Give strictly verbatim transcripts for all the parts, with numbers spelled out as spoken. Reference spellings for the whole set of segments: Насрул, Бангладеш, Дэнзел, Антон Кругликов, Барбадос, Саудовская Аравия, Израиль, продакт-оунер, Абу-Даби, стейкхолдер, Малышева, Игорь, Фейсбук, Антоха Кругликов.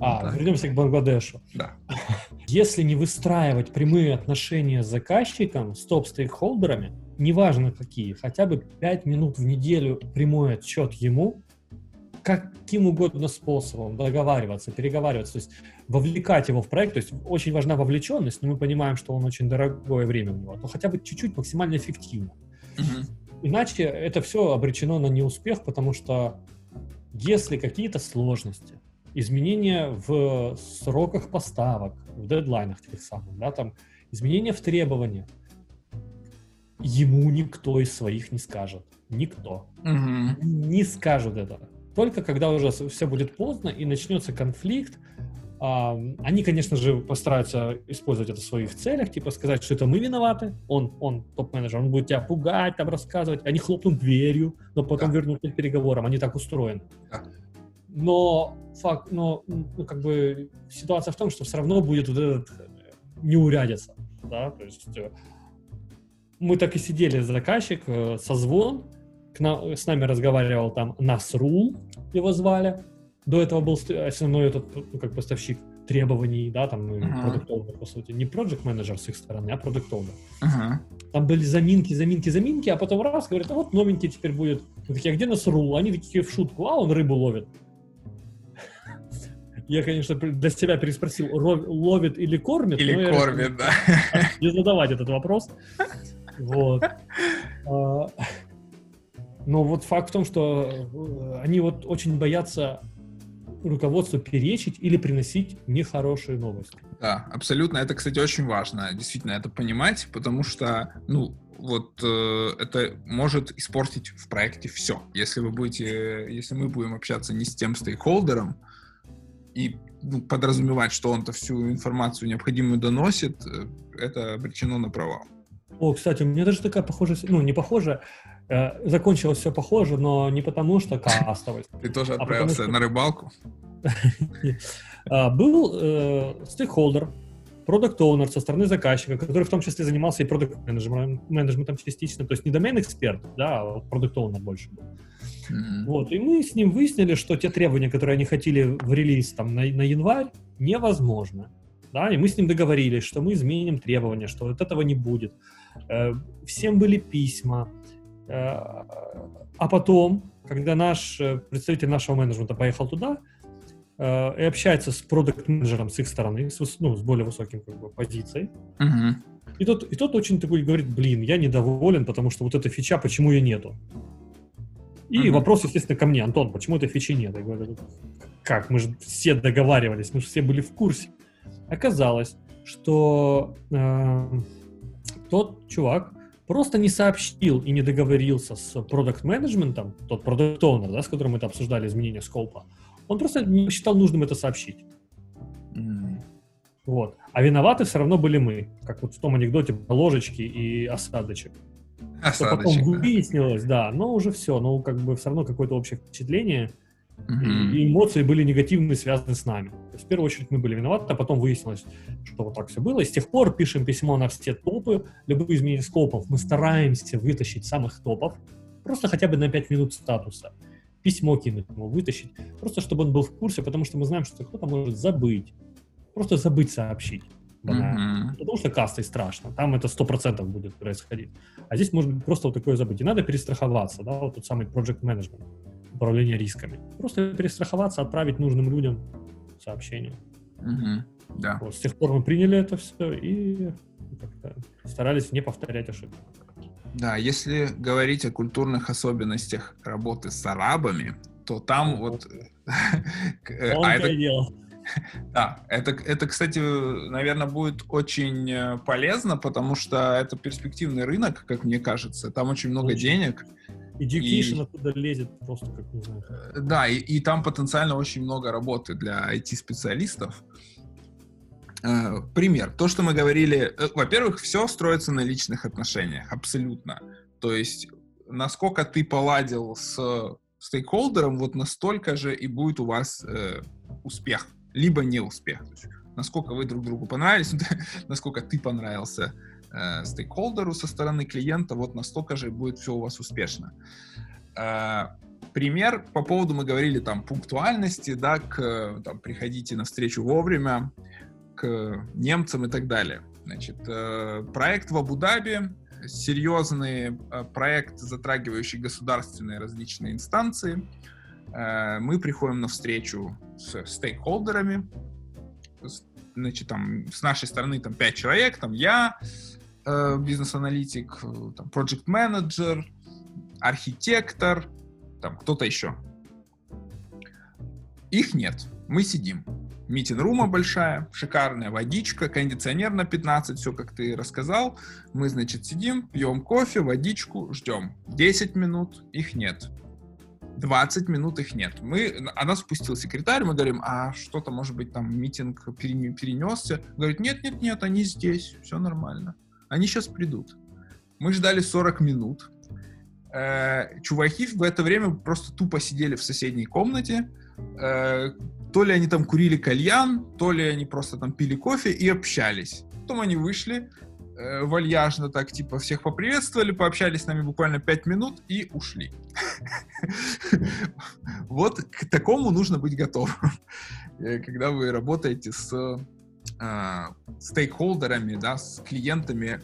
А, да. Вернемся к Бангладешу. Да. Если не выстраивать прямые отношения с заказчиком, с топ-стейкхолдерами, неважно какие, хотя бы пять минут в неделю прямой отчет ему, каким угодно способом договариваться, переговариваться, то есть вовлекать его в проект, то есть очень важна вовлеченность, но мы понимаем, что он очень дорогое время у него, но хотя бы чуть-чуть максимально эффективно. Угу. Иначе это все обречено на неуспех, потому что если какие-то сложности, изменения в сроках поставок, в дедлайнах тех самых, да, там, изменения в требованиях, ему никто из своих не скажет. Никто. Угу. Не скажут это. Только когда уже все будет поздно и начнется конфликт, а, они, конечно же, постараются использовать это в своих целях, типа сказать, что это мы виноваты, он, он топ-менеджер, он будет тебя пугать, там рассказывать, они хлопнут дверью, но потом да. вернутся к переговорам, они так устроены. Да. Но факт, но ну, как бы ситуация в том, что все равно будет вот этот неурядица, да, то есть мы так и сидели, заказчик, созвон, к нам, с нами разговаривал там Насрул, его звали, до этого был основной этот, ну, как поставщик требований, да, там, uh-huh. продуктовый, по сути, не проджект-менеджер с их стороны, а продуктовый. Uh-huh. Там были заминки, заминки, заминки, а потом раз, говорят, а вот новенький теперь будет. Мы такие, а где Насрул? Они такие в шутку, а он рыбу ловит. Я, конечно, для себя переспросил, ловит или кормит? Или но кормит, я, да. Не задавать этот вопрос. Вот. Но вот факт в том, что они вот очень боятся руководству перечить или приносить нехорошие новости. Да, абсолютно. Это, кстати, очень важно, действительно, это понимать, потому что, ну, вот э, это может испортить в проекте все. Если вы будете, если мы будем общаться не с тем стейкхолдером и ну, подразумевать, что он-то всю информацию необходимую доносит, это обречено на провал. О, кстати, у меня даже такая похожая... Ну, не похожая. Э, закончилось все похоже, но не потому, что кастовый. Ты тоже отправился на рыбалку? Был стейкхолдер, продакт-оунер со стороны заказчика, который в том числе занимался и продакт-менеджментом частично. То есть не домен-эксперт, да, а продакт-оунер больше был. Вот. И мы с ним выяснили, что те требования, которые они хотели в релиз там на январь, невозможно. Да, и мы с ним договорились, что мы изменим требования, что вот этого не будет. Всем были письма. А потом, когда наш представитель нашего менеджмента поехал туда и общается с продакт-менеджером с их стороны, с, ну, с более высоким как бы, позицией, uh-huh. и, тот, и тот очень такой говорит, блин, я недоволен, потому что вот эта фича, почему ее нету? И uh-huh. вопрос, естественно, ко мне, Антон, почему этой фичи нет? Я говорю, как, мы же все договаривались, мы же все были в курсе. Оказалось, что э, тот чувак просто не сообщил и не договорился с продакт-менеджментом, тот продакт-оунер, да, с которым мы это обсуждали изменение скопа, он просто не считал нужным это сообщить. Mm. Вот. А виноваты все равно были мы, как вот в том анекдоте про ложечки и осадочек. Осадочек, потом да. выяснилось, да, но уже все, но как бы все равно какое-то общее впечатление. Mm-hmm. И эмоции были негативные, связаны с нами. То есть, в первую очередь мы были виноваты, а потом выяснилось, что вот так все было. И с тех пор пишем письмо на все топы, любые изменения скопов. Мы стараемся вытащить самых топов, просто хотя бы на пять минут статуса. Письмо кинуть ему, вытащить, просто чтобы он был в курсе, потому что мы знаем, что кто-то может забыть. Просто забыть сообщить. Mm-hmm. Потому что кастой страшно, там это сто процентов будет происходить. А здесь может быть просто вот такое забыть. И надо перестраховаться, да, вот тот самый project management. Управление рисками. Просто перестраховаться, отправить нужным людям сообщение. Угу, да. Вот, с тех пор мы приняли это все и как-то старались не повторять ошибки. Да, если говорить о культурных особенностях работы с арабами, то там вот... Тонкое дело. Да, это, это, кстати, наверное, будет очень полезно, потому что это перспективный рынок, как мне кажется. Там очень много денег. Education и, оттуда лезет просто, как не знаю. Да, и, и там потенциально очень много работы для ай ти-специалистов. Э, пример. То, что мы говорили... Э, во-первых, все строится на личных отношениях. Абсолютно. То есть, насколько ты поладил с стейкхолдером, вот настолько же и будет у вас э, успех. Либо неуспех. То есть, насколько вы друг другу понравились, насколько ты понравился стейкхолдеру со стороны клиента, вот настолько же будет все у вас успешно. пример. По поводу мы говорили там пунктуальности, да, к там, приходите на встречу вовремя, к немцам и так далее. Значит, проект в Абу-Даби, серьезный проект, затрагивающий государственные различные инстанции. Мы приходим на встречу с стейкхолдерами. Значит, там с нашей стороны там пять человек, там я, бизнес-аналитик, там проджект-менеджер, архитектор, там кто-то еще. Их нет. Мы сидим. Митинг-рума большая, шикарная водичка, кондиционер на пятнадцать, все как ты рассказал. Мы, значит, сидим, пьем кофе, водичку, ждем. десять минут их нет. двадцать минут их нет. Мы, она спустила секретарь, мы говорим, а что-то, может быть, там митинг перенесся. Говорит, нет-нет-нет, они здесь, все нормально. Они сейчас придут. Мы ждали сорок минут. Чуваки в это время просто тупо сидели в соседней комнате. То ли они там курили кальян, то ли они просто там пили кофе и общались. Потом они вышли, э, вальяжно так, типа, всех поприветствовали, пообщались с нами буквально пять минут и ушли. Вот к такому нужно быть готовым, когда вы работаете с стейкхолдерами, да, с клиентами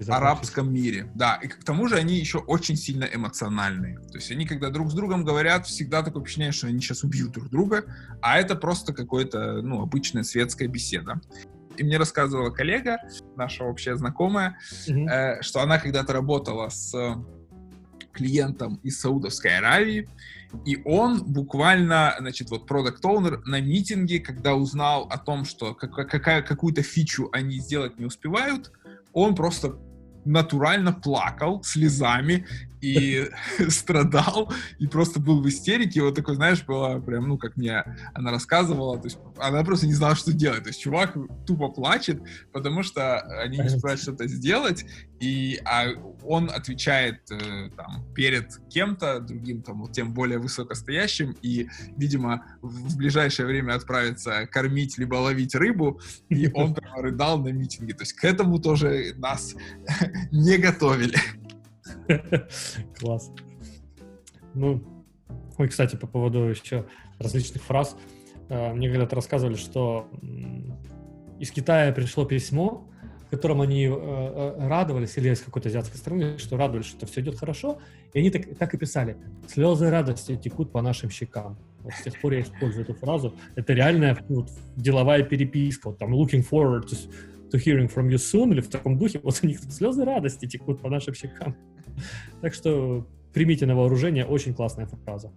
в арабском мире. Да, и к тому же они еще очень сильно эмоциональные. То есть они, когда друг с другом говорят, всегда такое впечатление, что они сейчас убьют друг друга, а это просто какая-то, ну, обычная светская беседа. И мне рассказывала коллега, наша общая знакомая, mm-hmm. э, что она когда-то работала с клиентом из Саудовской Аравии, и он буквально, значит, вот продакт-оунер на митинге, когда узнал о том, что как- какая, какую-то фичу они сделать не успевают, он просто натурально плакал слезами и страдал, и просто был в истерике. И вот такой, знаешь, была прям, ну, как мне она рассказывала, то есть она просто не знала, что делать. То есть чувак тупо плачет, потому что они не успевают что-то сделать, и а он отвечает э, там, перед кем-то другим, там, вот, тем более высокостоящим, и, видимо, в ближайшее время отправится кормить либо ловить рыбу, и он прям рыдал на митинге. То есть к этому тоже нас не готовили. Класс. Ну, ой, кстати, по поводу еще различных фраз. Мне когда-то рассказывали, что из Китая пришло письмо, в котором они радовались, или из какой-то азиатской страны, что радовались, что все идет хорошо, и они так, так и писали: слезы радости текут по нашим щекам. Вот с тех пор я использую эту фразу. Это реальная, ну, деловая переписка, вот там looking forward to, to hearing from you soon, или в таком духе. Вот у них слезы радости текут по нашим щекам. Так что примите на вооружение, очень классная фраза.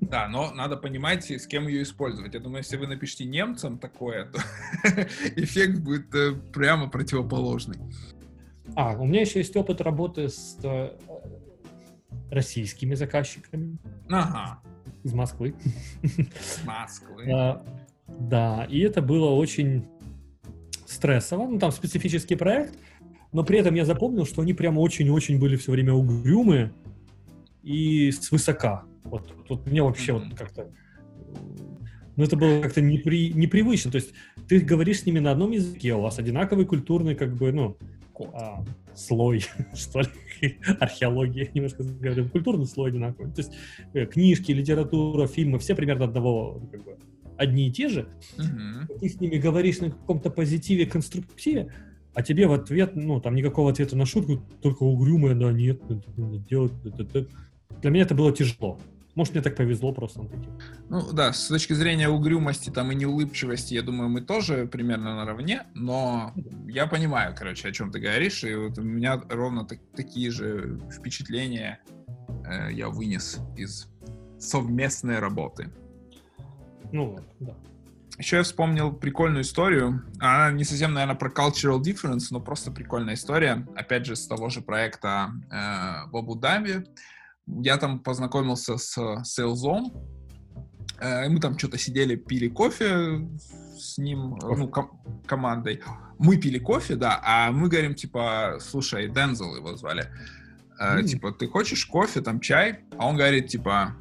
Да, но надо понимать, с кем ее использовать. Я думаю, если вы напишите немцам такое, то эффект будет прямо противоположный. А, у меня еще есть опыт работы с российскими заказчиками. Ага. Из Москвы. Из Москвы. Да, и это было очень стрессово. Ну, там специфический проект. Но при этом я запомнил, что они прям очень-очень были все время угрюмые и свысока. Вот, вот мне вообще mm-hmm. вот как-то... Ну, это было как-то непри, непривычно. То есть ты говоришь с ними на одном языке, у вас одинаковый культурный, как бы, ну, а, слой, что ли, археология, немножко говорю, культурный слой одинаковый. То есть книжки, литература, фильмы, все примерно одного, как бы, одни и те же. Mm-hmm. Ты с ними говоришь на каком-то позитиве, конструктиве, а тебе в ответ, ну, там никакого ответа на шутку, только угрюмое, да, нет, не делать. Для меня это было тяжело. Может, мне так повезло просто. Ну, да, с точки зрения угрюмости там и неулыбчивости, я думаю, мы тоже примерно наравне, но я понимаю, короче, о чем ты говоришь, и вот у меня ровно так, такие же впечатления э, я вынес из совместной работы. Ну, да. Еще я вспомнил прикольную историю. Она не совсем, наверное, про cultural difference, но просто прикольная история. Опять же, с того же проекта э, в Абу-Даби. Я там познакомился с сейлзом. Э, мы там что-то сидели, пили кофе с ним, ну, ком- командой. Мы пили кофе, да, а мы говорим, типа, слушай, Дэнзел его звали. Э, mm. Типа, ты хочешь кофе, там, чай? А он говорит, типа,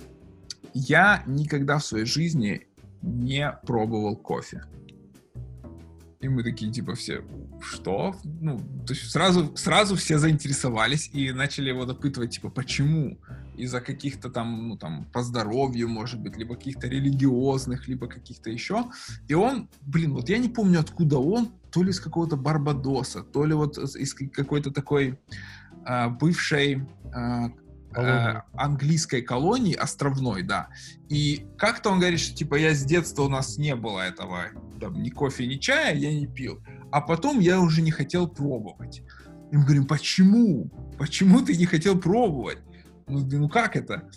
я никогда в своей жизни... не пробовал кофе. И мы такие, типа, все, что? Ну, то есть сразу, сразу все заинтересовались и начали его допытывать, типа, почему? из-за каких-то там, ну, там, по здоровью, может быть, либо каких-то религиозных, либо каких-то еще. И он, блин, вот я не помню, откуда он, то ли из какого-то Барбадоса, то ли вот из какой-то такой э, бывшей э, э, английской колонии, островной, да. И как-то он говорит, что, типа, я с детства, у нас не было этого, там, ни кофе, ни чая, я не пил. А потом я уже не хотел пробовать. И мы говорим, почему? Почему ты не хотел пробовать? Ну, ну как это?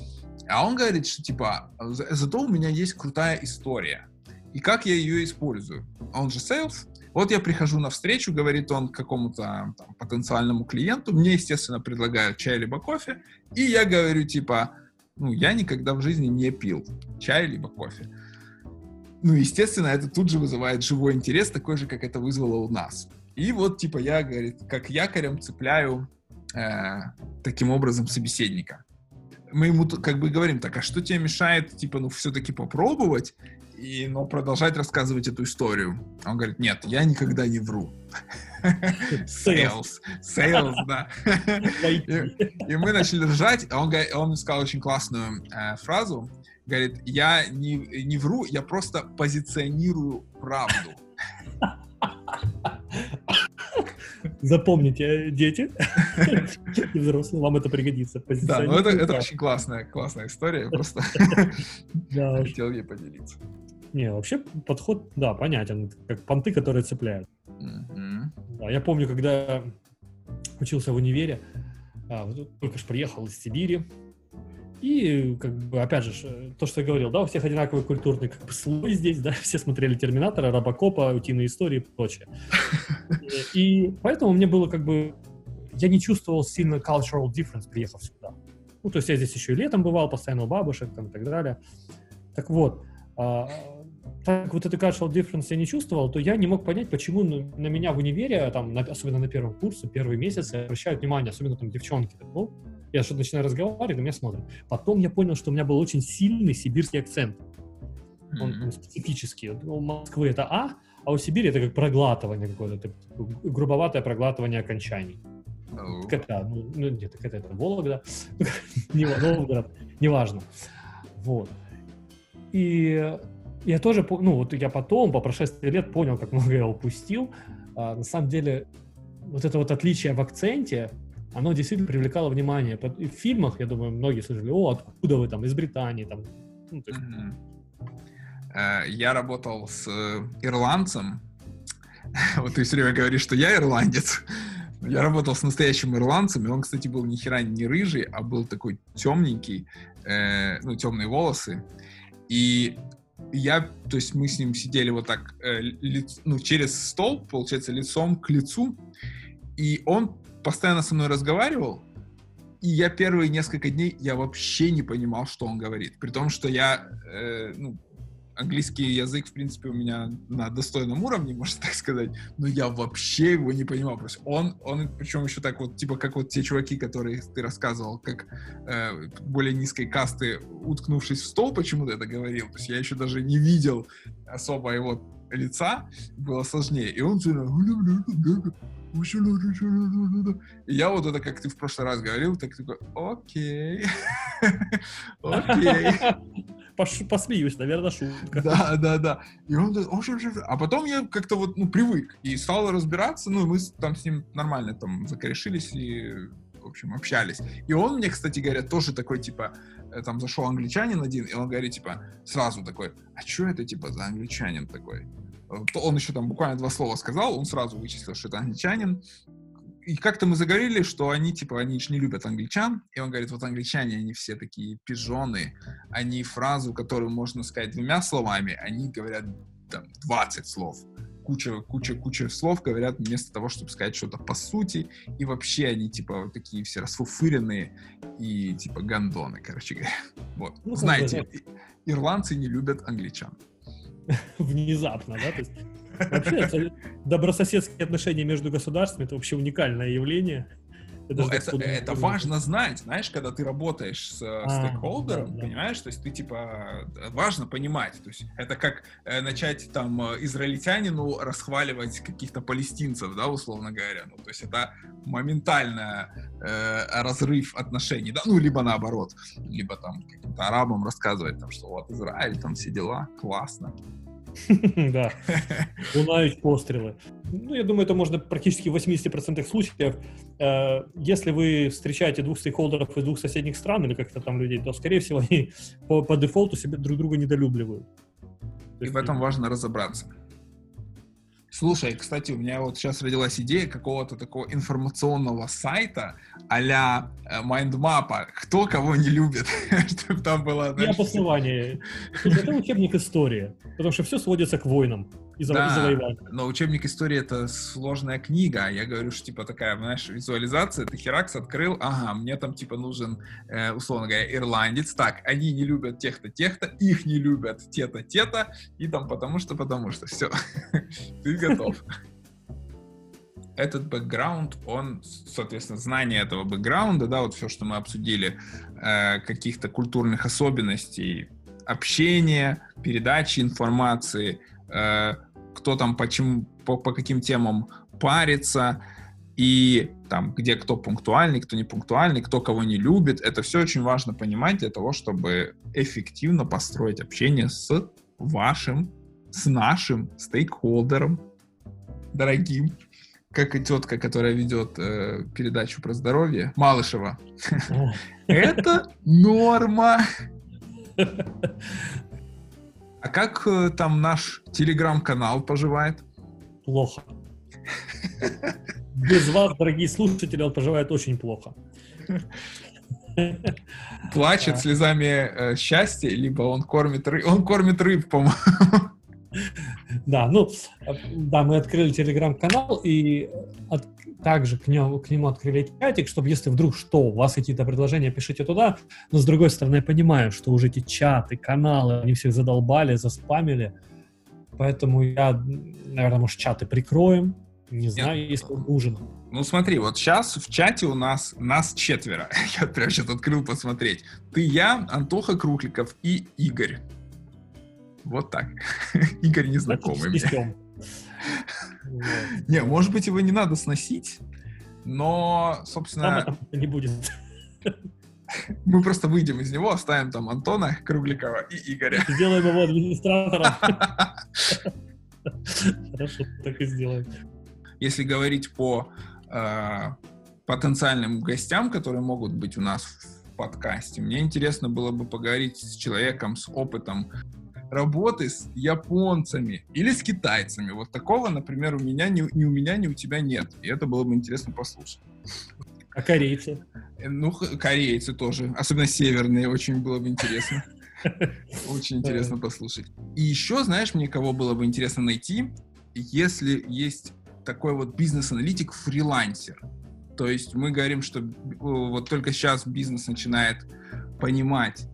А он говорит, что типа, за- зато у меня есть крутая история. И как я ее использую? Он же sales. Вот я прихожу на встречу, говорит он, к какому-то там потенциальному клиенту. Мне, естественно, предлагают чай либо кофе. И я говорю, типа, ну, я никогда в жизни не пил чай либо кофе. Ну, естественно, это тут же вызывает живой интерес, такой же, как это вызвало у нас. И вот, типа, я, говорит, как якорем цепляю э, таким образом собеседника. Мы ему как бы говорим, так, а что тебе мешает, типа, ну, все-таки попробовать, и, но продолжать рассказывать эту историю? Он говорит, нет, я никогда не вру. Sales. Sales, да. И мы начали ржать, а он сказал очень классную фразу. Говорит, я не, не вру, я просто позиционирую правду. Запомните, дети и взрослые, вам это пригодится. Да, ну это, это очень классная, классная история, я просто хотел ей поделиться. Не, вообще подход, да, понятен, как понты, которые цепляют. Да, я помню, когда учился в универе, только что приехал из Сибири, и, как бы, опять же, то, что я говорил, да, у всех одинаковый культурный, как бы, слой здесь, да, все смотрели «Терминатора», «Робокопа», «Утиные истории» и прочее. И поэтому мне было, как бы, я не чувствовал сильно cultural difference, приехав сюда. Ну, то есть я здесь еще и летом бывал, постоянно у бабушек, там, и так далее. Так вот, а, так как вот эту cultural difference я не чувствовал, то я не мог понять, почему на меня в универе, там, на, особенно на первом курсе, первые месяцы, обращают внимание, особенно, там, девчонки, ну, я что-то начинаю разговаривать, на меня смотрят. Потом я понял, что у меня был очень сильный сибирский акцент. Он mm-hmm. специфический. У Москвы это «а», а у Сибири это как проглатывание какое-то, грубоватое проглатывание окончаний. Oh. Кота, ну, ну нет, так это, это Вологда, Новгород, неважно. Вот. И я тоже, ну вот я потом, по прошествии лет, понял, как много я упустил. А, на самом деле, вот это вот отличие в акценте, оно действительно привлекало внимание. И в фильмах, я думаю, многие слышали, о, откуда вы там, из Британии, там. Ну, то есть... mm-hmm. Я работал с ирландцем. Вот ты все время говоришь, что я ирландец. Я работал с настоящим ирландцем, и он, кстати, был ни хера не рыжий, а был такой темненький, э, ну, темные волосы. И я, то есть мы с ним сидели вот так, э, лиц, ну, через стол, получается, лицом к лицу, и он постоянно со мной разговаривал, и я первые несколько дней я вообще не понимал, что он говорит. При том, что я, э, ну, английский язык, в принципе, у меня на достойном уровне, можно так сказать, но я вообще его не понимал. То есть он, он, причем еще так вот, типа, как вот те чуваки, которые ты рассказывал, как э, более низкой касты, уткнувшись в стол, почему-то это говорил. То есть я еще даже не видел особо его лица, было сложнее. И он все равно... И я вот это, как ты в прошлый раз говорил, так такой, окей, окей. Посмеюсь, наверное, шутка. Да, да, да. И он такой, а потом я как-то вот, ну, привык и стал разбираться, ну, мы там с ним нормально там закорешились и, в общем, общались. И он мне, кстати говоря, тоже такой, типа, там зашел англичанин один, и он говорит, типа, сразу такой, а что это, типа, за англичанин такой? Он еще там буквально два слова сказал, он сразу вычислил, что это англичанин. И как-то мы заговорили, что они, типа, они же не любят англичан. И он говорит, вот англичане, они все такие пижоны. Они фразу, которую можно сказать двумя словами, они говорят там двадцать слов. Куча, куча, куча слов говорят вместо того, чтобы сказать что-то по сути. И вообще они, типа, вот такие все расфуфыренные и, типа, гандоны, короче говоря. Вот. Ну, знаете, ирландцы не любят англичан. Внезапно, да? То есть, вообще, добрососедские отношения между государствами — это вообще уникальное явление. Ну, это, это важно знать, знаешь, когда ты работаешь с а, стейкхолдером, да, понимаешь, да. То есть ты, типа, важно понимать, то есть это как э, начать, там, израильтянину расхваливать каких-то палестинцев, да, условно говоря, ну, то есть это моментально э, разрыв отношений, да, ну, либо наоборот, либо, там, каким-то арабам рассказывать, там, что вот Израиль, там, все дела, классно. Да, лунают пострелы. Ну, я думаю, это можно практически в восемьдесят процентов случаев. Если вы встречаете двух стейкхолдеров из двух соседних стран или как-то там людей, то, скорее всего, они по, по дефолту себе друг друга недолюбливают. И есть, в этом важно разобраться. Слушай, кстати, у меня вот сейчас родилась идея какого-то такого информационного сайта а-ля майндмапа. Кто кого не любит, чтобы там было... Значит... Я послание. Слушай, это учебник истории, потому что все сводится к войнам и завоеваниям. Да, но учебник истории — это сложная книга. Я говорю, что типа такая, знаешь, визуализация. Ты херакс открыл, ага, мне там типа нужен, условно говоря, ирландец. Так, они не любят тех-то, тех-то, их не любят те-то, те-то, и там потому что, потому что. Все. Готов. Этот бэкграунд, он, соответственно, знание этого бэкграунда, да, вот все, что мы обсудили, э, каких-то культурных особенностей, общения, передачи информации, э, кто там почему, по, по каким темам парится, и там, где кто пунктуальный, кто не пунктуальный, кто кого не любит, это все очень важно понимать для того, чтобы эффективно построить общение с вашим с нашим стейкхолдером, дорогим, как и тетка, которая ведет э, передачу про здоровье, Малышева. Это норма. А как там наш телеграм-канал поживает? Плохо. Без вас, дорогие слушатели, он поживает очень плохо. Плачет слезами счастья, либо он кормит рыб, по-моему. Да, ну, да, мы открыли телеграм-канал и от, также к нему, к нему открыли чатик, чтобы, если вдруг что, у вас какие-то предложения, пишите туда. Но, с другой стороны, я понимаю, что уже эти чаты, каналы, они всех задолбали, заспамили. Поэтому я, наверное, может, чаты прикроем. Не знаю, Нет. если он нужен. Ну, смотри, вот сейчас в чате у нас нас четверо. Я прям сейчас открыл посмотреть. Ты, я, Антоха Кругликов и Игорь. Вот так. Игорь незнакомый мне. Не, может быть, его не надо сносить, но, собственно... не будет. Мы просто выйдем из него, оставим там Антона Кругликова и Игоря. Сделаем его администратором. Хорошо, так и сделаем. Если говорить по потенциальным гостям, которые могут быть у нас в подкасте, мне интересно было бы поговорить с человеком с опытом работы с японцами или с китайцами. Вот такого, например, у меня ни, ни у меня, ни у тебя нет. И это было бы интересно послушать. А корейцы? Ну, корейцы тоже. Особенно северные. Очень было бы интересно. Очень интересно послушать. И еще, знаешь, мне кого было бы интересно найти, если есть такой вот бизнес-аналитик-фрилансер. То есть мы говорим, что вот только сейчас бизнес начинает понимать,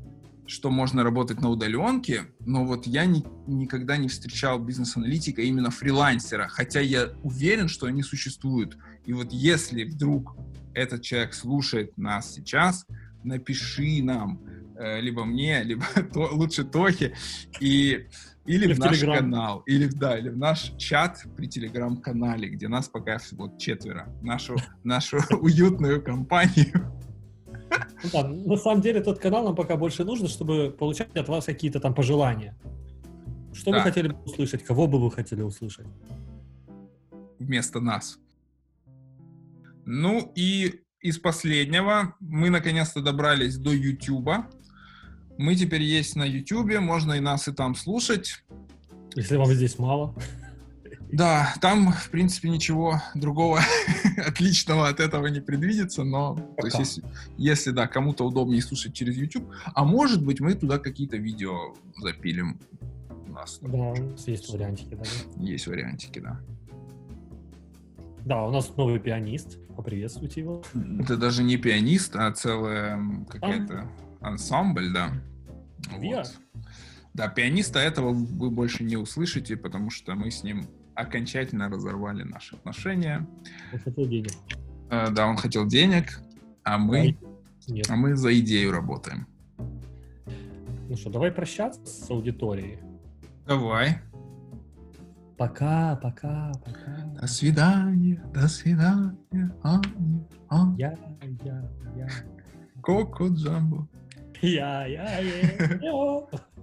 что можно работать на удаленке, но вот я ни, никогда не встречал бизнес-аналитика именно фрилансера, хотя я уверен, что они существуют. И вот если вдруг этот человек слушает нас сейчас, напиши нам, э, либо мне, либо то, лучше Тохе, и, или, или в наш Telegram. Канал, или, да, или в наш чат при Телеграм-канале, где нас пока вот четверо, нашу, нашу уютную компанию. Ну, да, на самом деле, тот канал нам пока больше нужен, чтобы получать от вас какие-то там пожелания. Что да. вы хотели бы услышать? Кого бы вы хотели услышать? Вместо нас. Ну и из последнего. Мы наконец-то добрались до Ютуба. Мы теперь есть на Ютубе, можно и нас и там слушать. Если вам здесь мало. Да, там, в принципе, ничего другого отличного от этого не предвидится, но то есть, если, если, да, кому-то удобнее слушать через YouTube, а может быть, мы туда какие-то видео запилим. У нас да, есть вариантики, да. Есть вариантики, да. Да, у нас новый пианист, поприветствуйте его. Это даже не пианист, а целая какая-то ансамбль, да. Вот. Да, пианиста этого вы больше не услышите, потому что мы с ним окончательно разорвали наши отношения. Э, да, он хотел денег, а мы, а мы за идею работаем. Ну что, давай прощаться с аудиторией. Давай. Пока, пока, пока. До свидания, до свидания, Аня, Аня. Я, я, я. Коко-джамбо. Я, я, я, я.